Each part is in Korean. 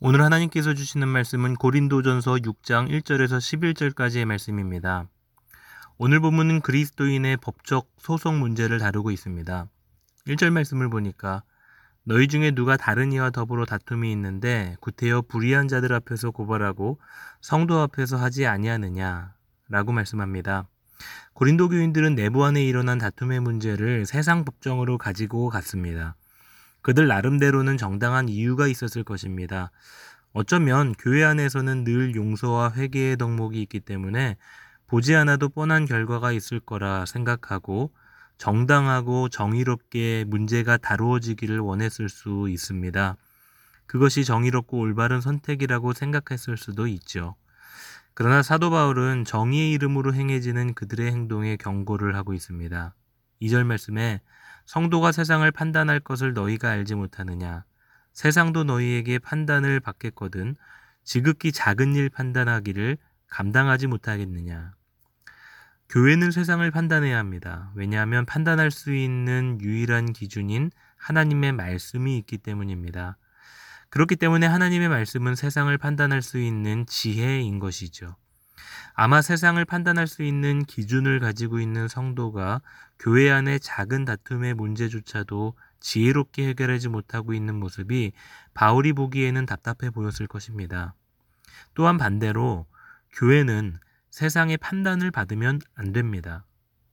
오늘 하나님께서 주시는 말씀은 고린도전서 6장 1절에서 11절까지의 말씀입니다. 오늘 본문은 그리스도인의 법적 소송 문제를 다루고 있습니다. 1절 말씀을 보니까 너희 중에 누가 다른 이와 더불어 다툼이 있는데 구태여 불의한 자들 앞에서 고발하고 성도 앞에서 하지 아니하느냐 라고 말씀합니다. 고린도 교인들은 내부 안에 일어난 다툼의 문제를 세상 법정으로 가지고 갔습니다. 그들 나름대로는 정당한 이유가 있었을 것입니다. 어쩌면 교회 안에서는 늘 용서와 회개의 덕목이 있기 때문에 보지 않아도 뻔한 결과가 있을 거라 생각하고 정당하고 정의롭게 문제가 다루어지기를 원했을 수 있습니다. 그것이 정의롭고 올바른 선택이라고 생각했을 수도 있죠. 그러나 사도 바울은 정의의 이름으로 행해지는 그들의 행동에 경고를 하고 있습니다. 2절 말씀에 성도가 세상을 판단할 것을 너희가 알지 못하느냐. 세상도 너희에게 판단을 받겠거든 지극히 작은 일 판단하기를 감당하지 못하겠느냐. 교회는 세상을 판단해야 합니다. 왜냐하면 판단할 수 있는 유일한 기준인 하나님의 말씀이 있기 때문입니다. 그렇기 때문에 하나님의 말씀은 세상을 판단할 수 있는 지혜인 것이죠. 아마 세상을 판단할 수 있는 기준을 가지고 있는 성도가 교회 안의 작은 다툼의 문제조차도 지혜롭게 해결하지 못하고 있는 모습이 바울이 보기에는 답답해 보였을 것입니다. 또한 반대로 교회는 세상의 판단을 받으면 안 됩니다.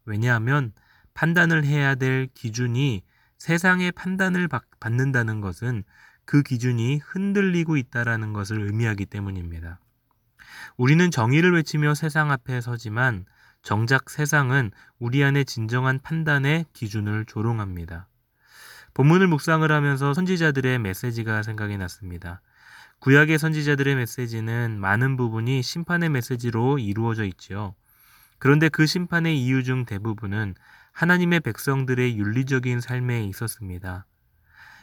왜냐하면 판단을 해야 될 기준이 세상의 판단을 받는다는 것은 그 기준이 흔들리고 있다는 것을 의미하기 때문입니다. 우리는 정의를 외치며 세상 앞에 서지만 정작 세상은 우리 안의 진정한 판단의 기준을 조롱합니다. 본문을 묵상을 하면서 선지자들의 메시지가 생각이 났습니다. 구약의 선지자들의 메시지는 많은 부분이 심판의 메시지로 이루어져 있지요. 그런데 그 심판의 이유 중 대부분은 하나님의 백성들의 윤리적인 삶에 있었습니다.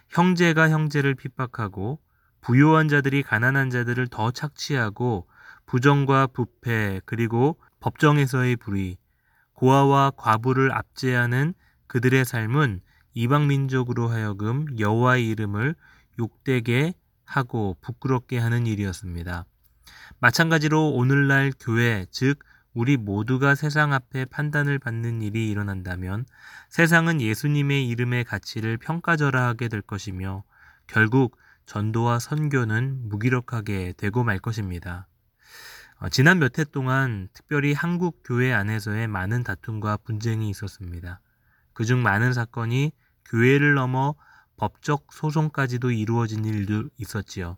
형제가 형제를 핍박하고 부요한 자들이 가난한 자들을 더 착취하고 부정과 부패 그리고 법정에서의 불의, 고아와 과부를 압제하는 그들의 삶은 이방 민족으로 하여금 여호와의 이름을 욕되게 하고 부끄럽게 하는 일이었습니다. 마찬가지로 오늘날 교회, 즉 우리 모두가 세상 앞에 판단을 받는 일이 일어난다면 세상은 예수님의 이름의 가치를 평가절하하게 될 것이며 결국 전도와 선교는 무기력하게 되고 말 것입니다. 지난 몇 해 동안 특별히 한국 교회 안에서의 많은 다툼과 분쟁이 있었습니다. 그중 많은 사건이 교회를 넘어 법적 소송까지도 이루어진 일도 있었지요.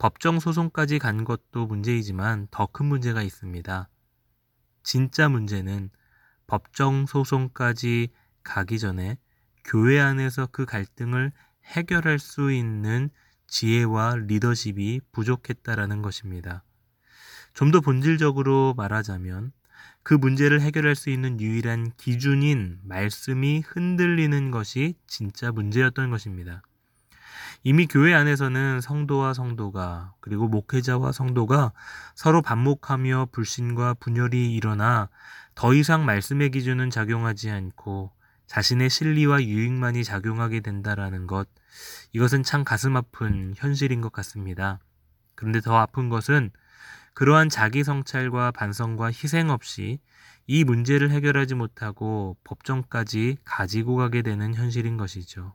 법정 소송까지 간 것도 문제이지만 더 큰 문제가 있습니다. 진짜 문제는 법정 소송까지 가기 전에 교회 안에서 그 갈등을 해결할 수 있는 지혜와 리더십이 부족했다라는 것입니다. 좀 더 본질적으로 말하자면 그 문제를 해결할 수 있는 유일한 기준인 말씀이 흔들리는 것이 진짜 문제였던 것입니다. 이미 교회 안에서는 성도와 성도가 그리고 목회자와 성도가 서로 반목하며 불신과 분열이 일어나 더 이상 말씀의 기준은 작용하지 않고 자신의 실리와 유익만이 작용하게 된다라는 것, 이것은 참 가슴 아픈 현실인 것 같습니다. 그런데 더 아픈 것은 그러한 자기 성찰과 반성과 희생 없이 이 문제를 해결하지 못하고 법정까지 가지고 가게 되는 현실인 것이죠.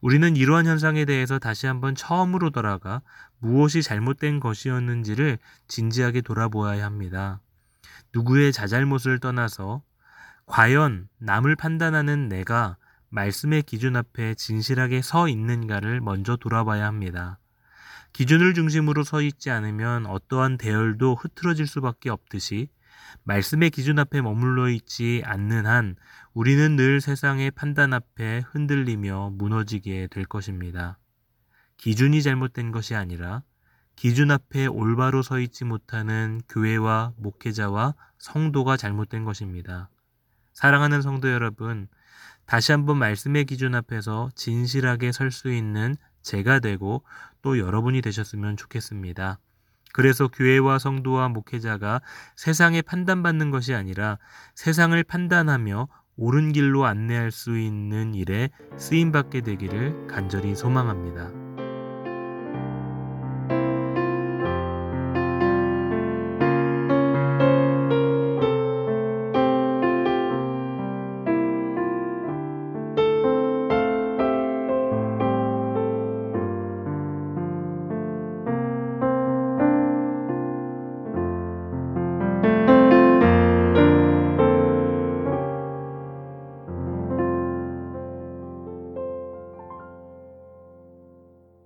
우리는 이러한 현상에 대해서 다시 한번 처음으로 돌아가 무엇이 잘못된 것이었는지를 진지하게 돌아보아야 합니다. 누구의 자잘못을 떠나서 과연 남을 판단하는 내가 말씀의 기준 앞에 진실하게 서 있는가를 먼저 돌아봐야 합니다. 기준을 중심으로 서 있지 않으면 어떠한 대열도 흐트러질 수밖에 없듯이 말씀의 기준 앞에 머물러 있지 않는 한 우리는 늘 세상의 판단 앞에 흔들리며 무너지게 될 것입니다. 기준이 잘못된 것이 아니라 기준 앞에 올바로 서 있지 못하는 교회와 목회자와 성도가 잘못된 것입니다. 사랑하는 성도 여러분, 다시 한번 말씀의 기준 앞에서 진실하게 설 수 있는 제가 되고 또 여러분이 되셨으면 좋겠습니다. 그래서 교회와 성도와 목회자가 세상에 판단받는 것이 아니라 세상을 판단하며 옳은 길로 안내할 수 있는 일에 쓰임받게 되기를 간절히 소망합니다.